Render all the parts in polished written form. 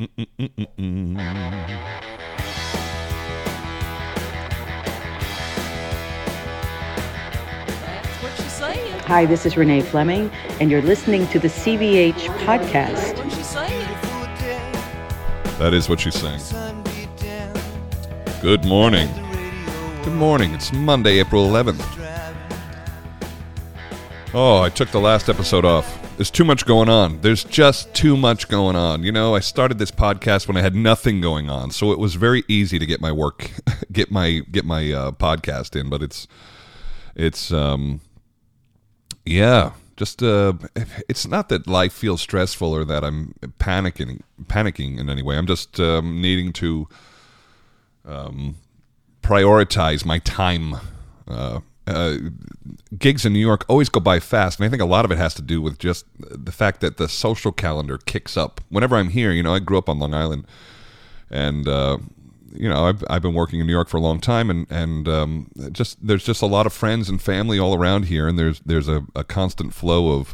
That's what she's saying. Hi, this is Renee Fleming, and you're listening to the CVH Podcast. That's what she's saying. That is what she's saying. Good morning. Good morning. It's Monday, April 11th. Oh, I took the last episode off. There's too much going on. There's just too much going on. You know, I started this podcast when I had nothing going on, so it was very easy to get my work, get my podcast in. But it's not that life feels stressful or that I'm panicking in any way. I'm just needing to prioritize my time. Gigs in New York always go by fast, and I think a lot of it has to do with just the fact that the social calendar kicks up. Whenever I'm here, you know, I grew up on Long Island, and you know, I've been working in New York for a long time, and just there's just a lot of friends and family all around here, and there's a constant flow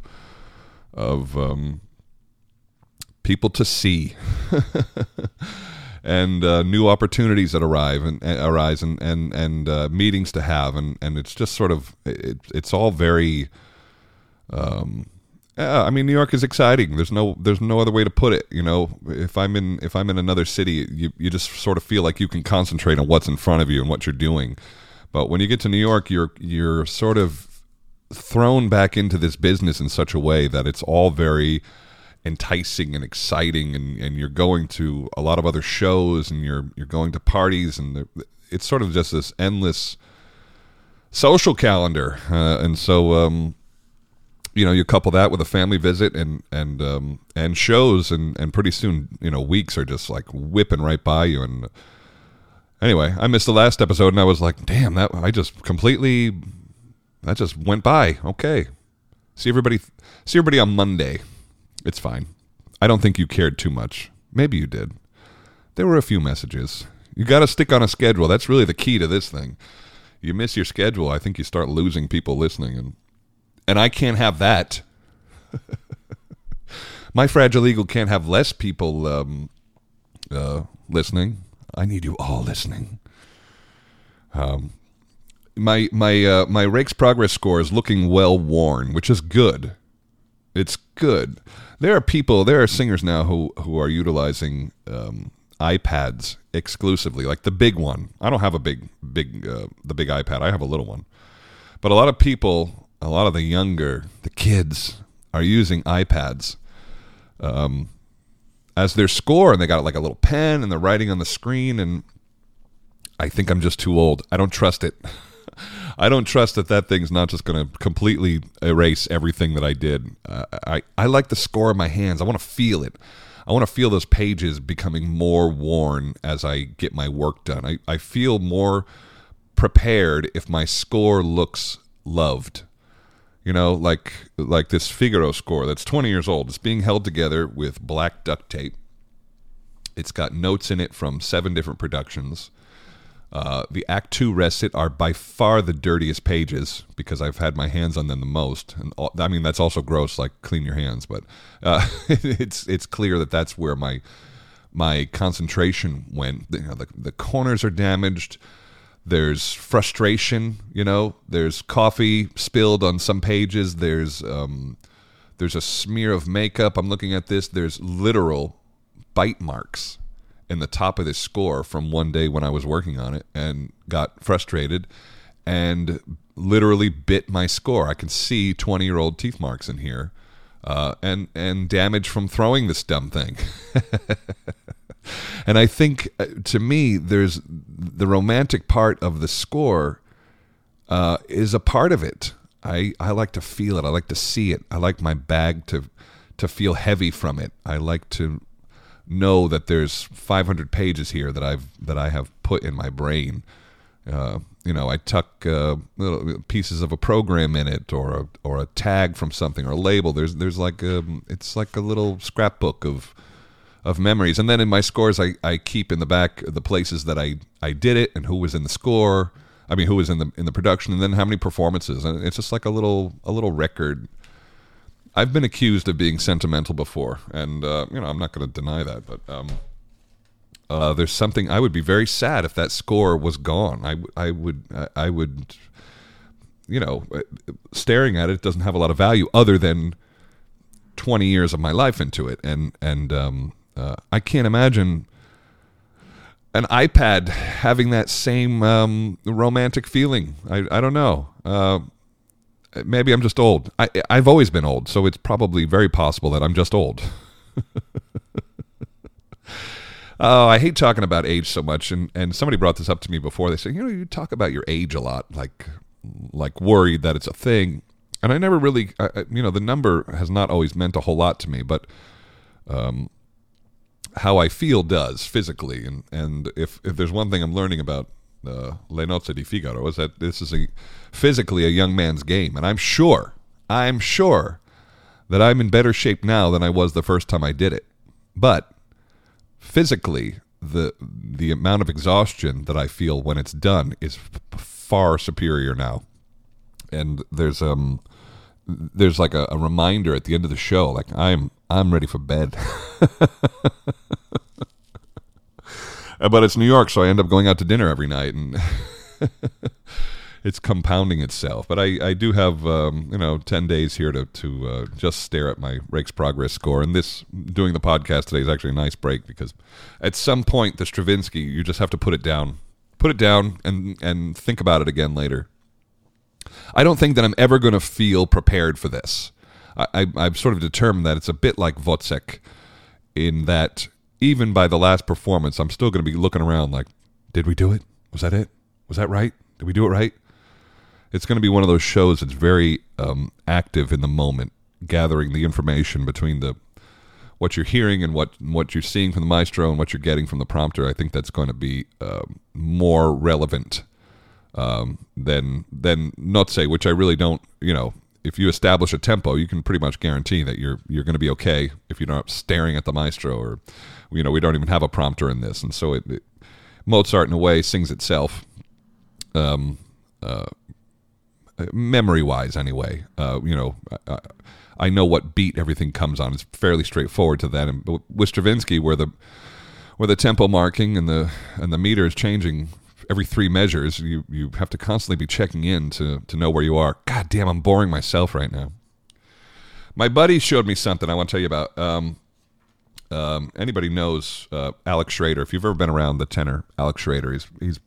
of people to see. And new opportunities that arise and meetings to have, and it's just sort of it's all very. I mean, New York is exciting. There's no other way to put it. You know, if I'm in another city, you just sort of feel like you can concentrate on what's in front of you and what you're doing, but when you get to New York, you're sort of thrown back into this business in such a way that it's all very enticing and exciting, and you're going to a lot of other shows, and you're going to parties, and it's sort of just this endless social calendar, and so you know, you couple that with a family visit and shows, and pretty soon, you know, weeks are just like whipping right by you. And anyway, I missed the last episode, and I was like, damn, that just went by. Okay, see everybody on Monday. It's fine. I don't think you cared too much. Maybe you did. There were a few messages. You got to stick on a schedule. That's really the key to this thing. You miss your schedule, I think you start losing people listening, and I can't have that. My fragile ego can't have less people listening. I need you all listening. My Rake's Progress score is looking well worn, which is good. It's good. There are singers now who are utilizing iPads exclusively, like the big one. I don't have a big iPad. I have a little one. But a lot of people, a lot of the kids are using iPads as their score, and they got like a little pen and they're writing on the screen, and I think I'm just too old. I don't trust it. I don't trust that thing's not just going to completely erase everything that I did. I like the score in my hands. I want to feel it. I want to feel those pages becoming more worn as I get my work done. I feel more prepared if my score looks loved. You know, like this Figaro score that's 20 years old. It's being held together with black duct tape. It's got notes in it from 7 different productions. The Act 2 recit are by far the dirtiest pages because I've had my hands on them the most. And all, I mean, that's also gross, like clean your hands, but it's clear that that's where my concentration went. You know, the corners are damaged. There's frustration, you know. There's coffee spilled on some pages. There's a smear of makeup. I'm looking at this. There's literal bite marks in the top of this score from one day when I was working on it and got frustrated and literally bit my score. I can see 20-year-old teeth marks in here and damage from throwing this dumb thing. And I think, to me, there's the romantic part of the score is a part of it. I like to feel it. I like to see it. I like my bag to feel heavy from it. I like to know that there's 500 pages here that I have put in my brain. You know, I tuck little pieces of a program in it, or a tag from something, or a label. There's like it's like a little scrapbook of memories. And then in my scores, I keep in the back the places that I did it and who was in the score. I mean, who was in the production, and then how many performances. And it's just like a little record. I've been accused of being sentimental before, and I'm not going to deny that, but there's something, I would be very sad if that score was gone. I would, staring at it, it doesn't have a lot of value other than 20 years of my life into it, and I can't imagine an iPad having that same romantic feeling. I don't know. Maybe I'm just old. I've always been old, so it's probably very possible that I'm just old. Oh, I hate talking about age so much, and somebody brought this up to me before. They said, you talk about your age a lot, like worried that it's a thing. And I never really, the number has not always meant a whole lot to me, but how I feel does physically. And if there's one thing I'm learning about Le Nozze di Figaro is that this is physically a young man's game. And I'm sure that I'm in better shape now than I was the first time I did it. But physically, the amount of exhaustion that I feel when it's done is far superior now. And there's like a reminder at the end of the show, like I'm ready for bed. But it's New York, so I end up going out to dinner every night, and it's compounding itself. But I do have 10 days here to just stare at my Rake's Progress score. And this doing the podcast today is actually a nice break, because at some point the Stravinsky, you just have to put it down, and think about it again later. I don't think that I'm ever going to feel prepared for this. I've sort of determined that it's a bit like Wozzeck, in that even by the last performance, I'm still going to be looking around like, did we do it? Was that it? Was that right? Did we do it right? It's going to be one of those shows that's very active in the moment, gathering the information between what you're hearing and what you're seeing from the maestro and what you're getting from the prompter. I think that's going to be more relevant than Nozze, which I really don't, if you establish a tempo, you can pretty much guarantee that you're going to be okay if you're not staring at the maestro, or, we don't even have a prompter in this. And so Mozart in a way sings itself, memory wise anyway. I know what beat everything comes on. It's fairly straightforward to that. And with Stravinsky, where the tempo marking and the meter is changing every three measures, you have to constantly be checking in to know where you are. God damn, I'm boring myself right now. My buddy showed me something I want to tell you about. Anybody knows Alex Schrader? If you've ever been around the tenor, Alex Schrader, he's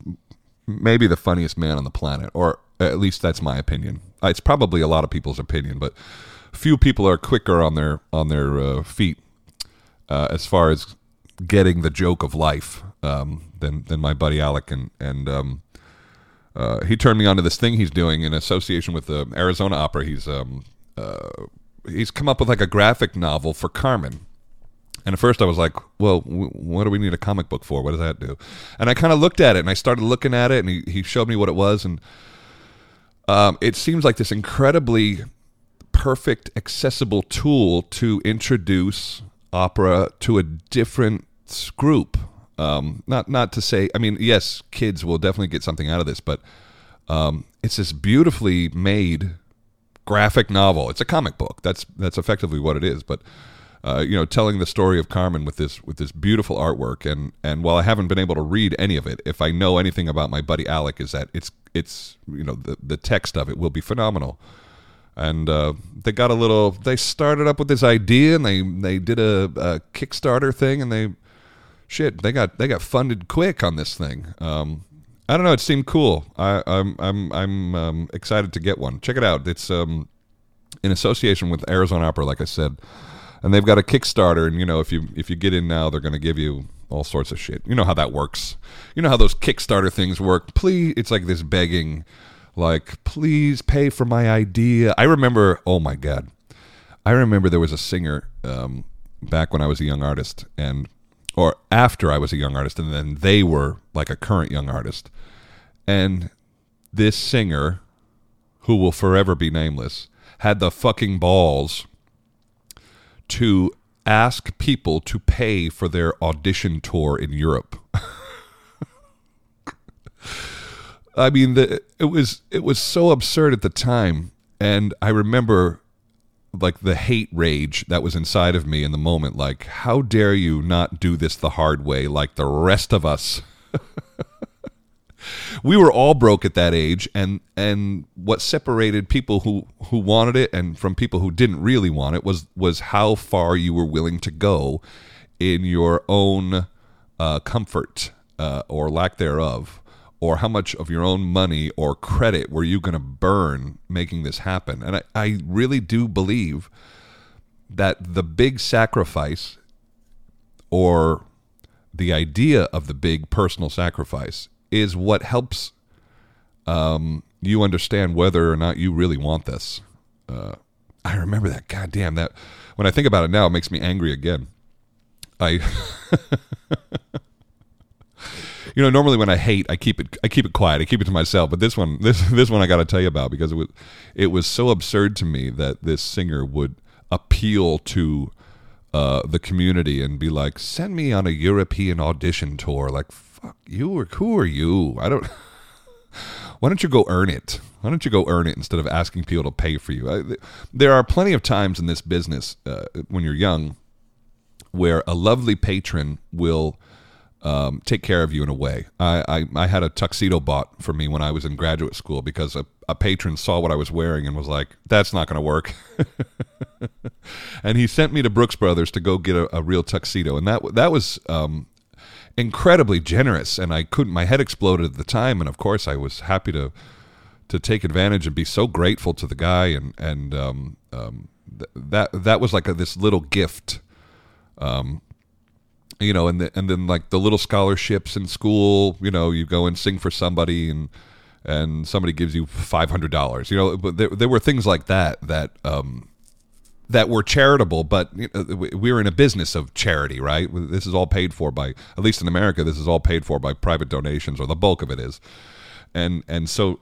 maybe the funniest man on the planet, or at least that's my opinion. It's probably a lot of people's opinion, but few people are quicker on their feet as far as getting the joke of life than my buddy Alec, and he turned me onto this thing he's doing in association with the Arizona Opera. He's come up with like a graphic novel for Carmen, and at first I was like, well, what do we need a comic book for? What does that do? And I kind of looked at it, and I started looking at it, and he showed me what it was, and it seems like this incredibly perfect, accessible tool to introduce opera to a different group. Not to say, yes, kids will definitely get something out of this, but it's this beautifully made graphic novel. It's a comic book. That's effectively what it is. But telling the story of Carmen with this beautiful artwork. And while I haven't been able to read any of it, if I know anything about my buddy Alec, is that the text of it will be phenomenal. And they started up with this idea, and they did a Kickstarter thing, and they got funded quick on this thing. I don't know. It seemed cool. I'm excited to get one. Check it out. It's in association with Arizona Opera, like I said, and they've got a Kickstarter. And if you get in now, they're going to give you all sorts of shit. You know how that works. You know how those Kickstarter things work. Please, it's like this begging, like, please pay for my idea. I remember. Oh my God, I remember there was a singer back when I was a young artist, and. Or after I was a young artist, and then they were like a current young artist. And this singer, who will forever be nameless, had the fucking balls to ask people to pay for their audition tour in Europe. I mean, it was so absurd at the time, and I remember like the hate rage that was inside of me in the moment, like, how dare you not do this the hard way like the rest of us? We were all broke at that age, and what separated people who wanted it and from people who didn't really want it was how far you were willing to go in your own comfort or lack thereof, or how much of your own money or credit were you going to burn making this happen. And I really do believe that the big sacrifice, or the idea of the big personal sacrifice, is what helps you understand whether or not you really want this. I remember that. God damn, that when I think about it now, it makes me angry again. You know, normally when I hate, I keep it quiet. I keep it to myself. But this one I got to tell you about, because it was so absurd to me that this singer would appeal to the community and be like, "Send me on a European audition tour." Like, fuck you, or who are you? I don't. Why don't you go earn it? Why don't you go earn it instead of asking people to pay for you? There are plenty of times in this business when you're young where a lovely patron will take care of you in a way. I had a tuxedo bought for me when I was in graduate school because a patron saw what I was wearing and was like, that's not going to work. And he sent me to Brooks Brothers to go get a real tuxedo. And that was incredibly generous. And I couldn't, my head exploded at the time. And of course I was happy to take advantage and be so grateful to the guy. And that was like this little gift, you know, and then like the little scholarships in school, you know, you go and sing for somebody and somebody gives you $500, you know, but there were things like that were charitable, but you know, we were in a business of charity, right? This is all paid for by, at least in America, this is all paid for by private donations, or the bulk of it is. And so,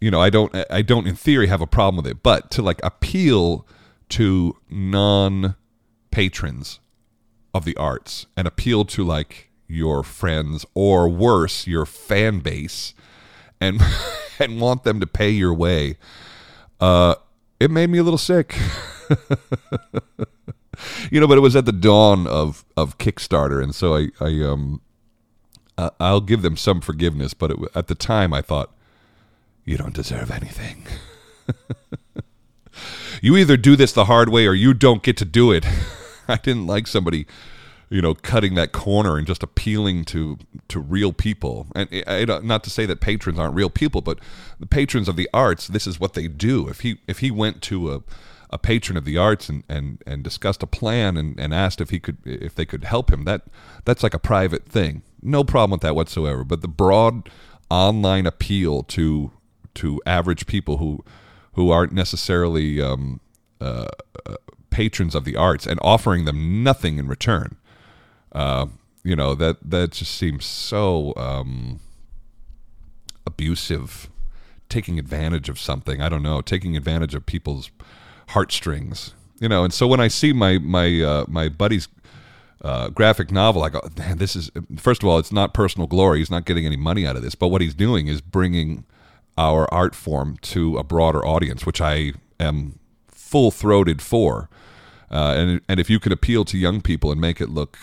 you know, I don't in theory have a problem with it, but to like appeal to non-patrons of the arts and appeal to like your friends, or worse, your fan base, and want them to pay your way. It made me a little sick, you know, but it was at the dawn of Kickstarter. And so I'll give them some forgiveness, but at the time I thought, you don't deserve anything. You either do this the hard way or you don't get to do it. I didn't like somebody, you know, cutting that corner and just appealing to real people. And not to say that patrons aren't real people, but the patrons of the arts, this is what they do. If he went to a patron of the arts and discussed a plan and asked if they could help him, that's like a private thing. No problem with that whatsoever. But the broad online appeal to average people who aren't necessarily patrons of the arts, and offering them nothing in return, you know, that just seems so abusive, taking advantage of something. I don't know, taking advantage of people's heartstrings, you know. And so when I see my buddy's graphic novel, I go, man, this is, first of all, it's not personal glory. He's not getting any money out of this, but what he's doing is bringing our art form to a broader audience, which I am full-throated for. And if you could appeal to young people and make it look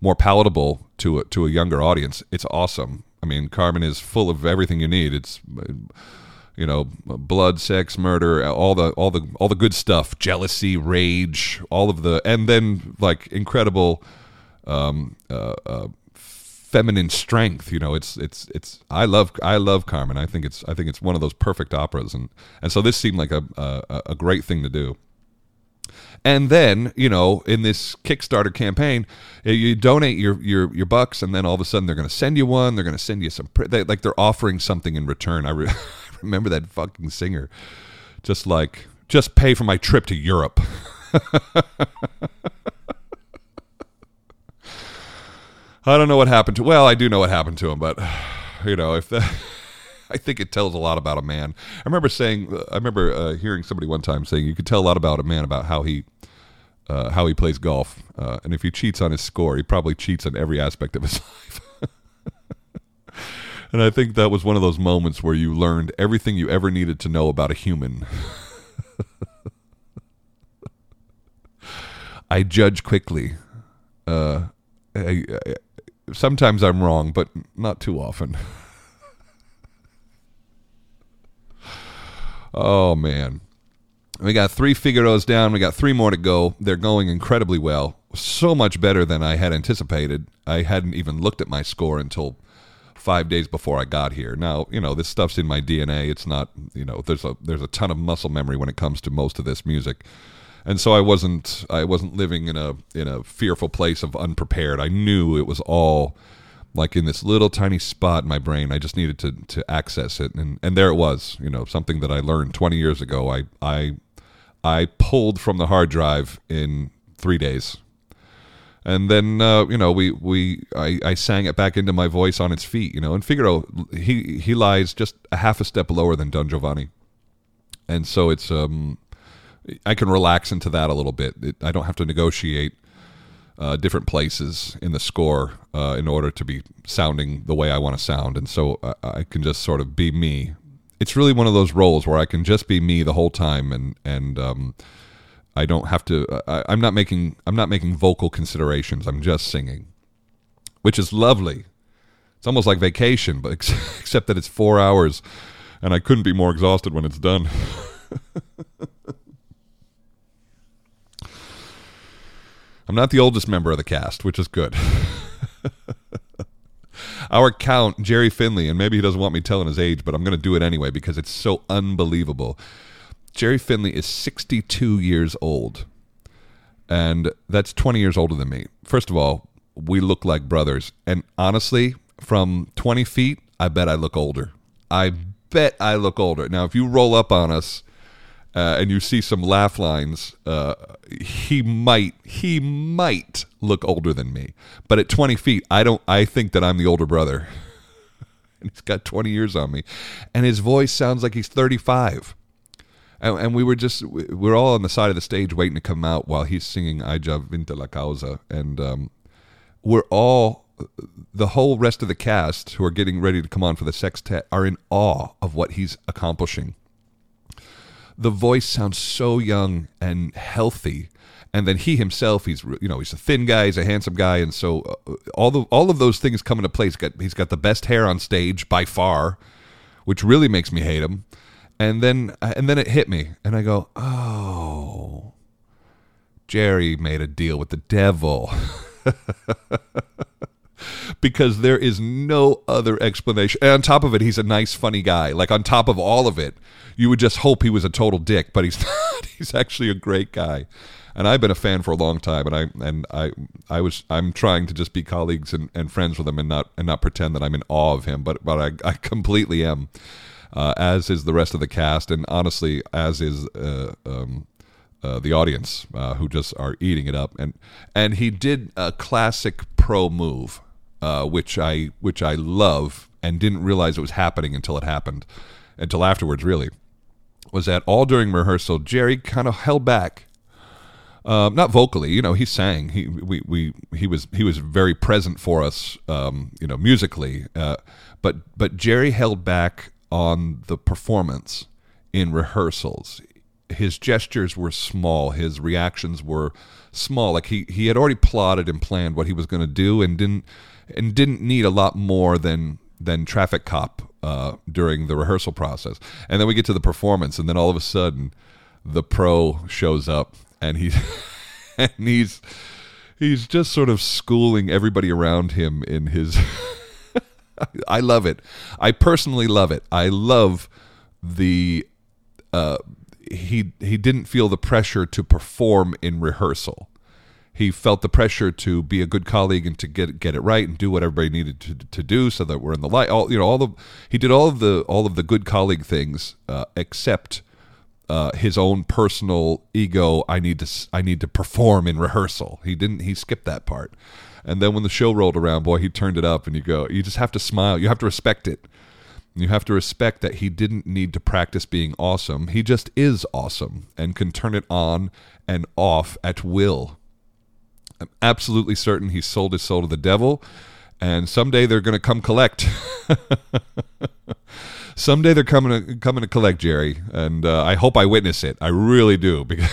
more palatable to a younger audience, it's awesome. I mean, Carmen is full of everything you need. It's, you know, blood, sex, murder, all the good stuff, jealousy, rage, all of the, and then like incredible feminine strength, you know. I love Carmen. I think it's one of those perfect operas, and so this seemed like a great thing to do. And then, you know, in this Kickstarter campaign, you donate your bucks, and then all of a sudden they're going to send you one. They're going to send you some. They're offering something in return. I remember that fucking singer, just pay for my trip to Europe. I don't know what happened to, well, I do know what happened to him, but, you know, if that, I think it tells a lot about a man. I remember hearing somebody one time saying, you could tell a lot about a man about how he plays golf. And if he cheats on his score, he probably cheats on every aspect of his life. And I think that was one of those moments where you learned everything you ever needed to know about a human. I judge quickly. I sometimes I'm wrong, but not too often. Oh, man. We got 3 Figaros down. We got 3 more to go. They're going incredibly well. So much better than I had anticipated. I hadn't even looked at my score until 5 days before I got here. Now, you know, this stuff's in my DNA. It's not, you know, there's a ton of muscle memory when it comes to most of this music. And so I wasn't living in a fearful place of unprepared. I knew it was all like in this little tiny spot in my brain. I just needed to access it. And there it was, you know, something that I learned 20 years ago. I pulled from the hard drive in 3 days. And then, you know, I sang it back into my voice on its feet, you know. And Figaro, he lies just a half a step lower than Don Giovanni. And so it's, I can relax into that a little bit. I don't have to negotiate different places in the score in order to be sounding the way I want to sound. And so I can just sort of be me. It's really one of those roles where I can just be me the whole time, and I don't have to. I'm not making vocal considerations. I'm just singing, which is lovely. It's almost like vacation, but except that it's 4 hours, and I couldn't be more exhausted when it's done. I'm not the oldest member of the cast, which is good. Our count, Gerry Finley, and maybe he doesn't want me telling his age, but I'm going to do it anyway because it's so unbelievable. Gerry Finley is 62 years old, and that's 20 years older than me. First of all, we look like brothers, and honestly, from 20 feet, I bet I look older. Now, if you roll up on us and you see some laugh lines, he might look older than me, but at 20 feet, I think that I'm the older brother, and he's got 20 years on me, and his voice sounds like he's 35. And we're all on the side of the stage waiting to come out while he's singing Hai già Vinta La Causa. And the whole rest of the cast who are getting ready to come on for the sextet are in awe of what he's accomplishing. The voice sounds so young and healthy. And then he himself, he's a thin guy, he's a handsome guy. And so all of those things come into place. He's got the best hair on stage by far, which really makes me hate him. And then it hit me, and I go, oh, Gerry made a deal with the devil. Because there is no other explanation. And on top of it, he's a nice, funny guy. Like, on top of all of it, you would just hope he was a total dick, but he's not. He's actually a great guy. And I've been a fan for a long time, and I'm trying to just be colleagues and friends with him and not pretend that I'm in awe of him, but I completely am. As is the rest of the cast, and honestly, as is the audience, who just are eating it up. And he did a classic pro move, which I love, and didn't realize it was happening until afterwards. Really, was that all during rehearsal? Gerry kind of held back, not vocally. You know, he sang. He was very present for us. You know, musically, but Gerry held back on the performance in rehearsals. His gestures were small. His reactions were small. Like he had already plotted and planned what he was going to do, and didn't need a lot more than traffic cop during the rehearsal process. And then we get to the performance, and then all of a sudden, the pro shows up, and he's just sort of schooling everybody around him in his. I love it. I personally love it. I love the he didn't feel the pressure to perform in rehearsal. He felt the pressure to be a good colleague and to get it right and do what everybody needed to do so that we're in the light. He did all of the good colleague things except his own personal ego. I need to perform in rehearsal. He skipped that part. And then when the show rolled around, boy, he turned it up, and you just have to smile. You have to respect it. You have to respect that he didn't need to practice being awesome. He just is awesome and can turn it on and off at will. I'm absolutely certain he sold his soul to the devil, and someday they're going to come collect. Someday they're coming to collect Gerry, and I hope I witness it. I really do, because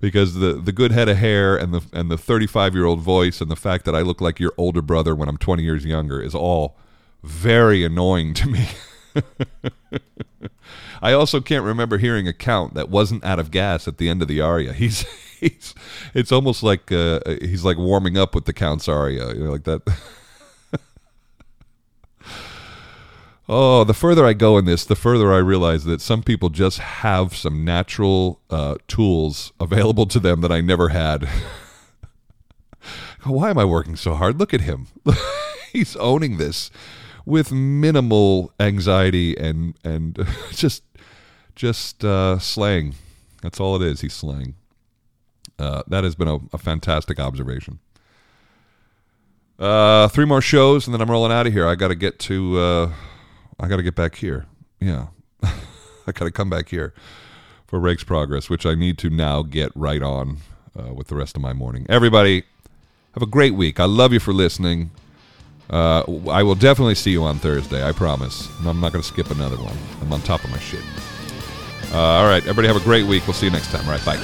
because the good head of hair and the 35-year-old voice and the fact that I look like your older brother when I'm 20 years younger is all very annoying to me. I also can't remember hearing a count that wasn't out of gas at the end of the aria. It's almost like he's like warming up with the count's aria, you know, like that. Oh, the further I go in this, the further I realize that some people just have some natural tools available to them that I never had. Why am I working so hard? Look at him. He's owning this with minimal anxiety and just slang. That's all it is. He's slang. That has been a fantastic observation. Three more shows and then I'm rolling out of here. I got to get back here. Yeah. I got to come back here for Rake's Progress, which I need to now get right on with the rest of my morning. Everybody, have a great week. I love you for listening. I will definitely see you on Thursday, I promise. And I'm not going to skip another one. I'm on top of my shit. All right, everybody have a great week. We'll see you next time. All right, bye.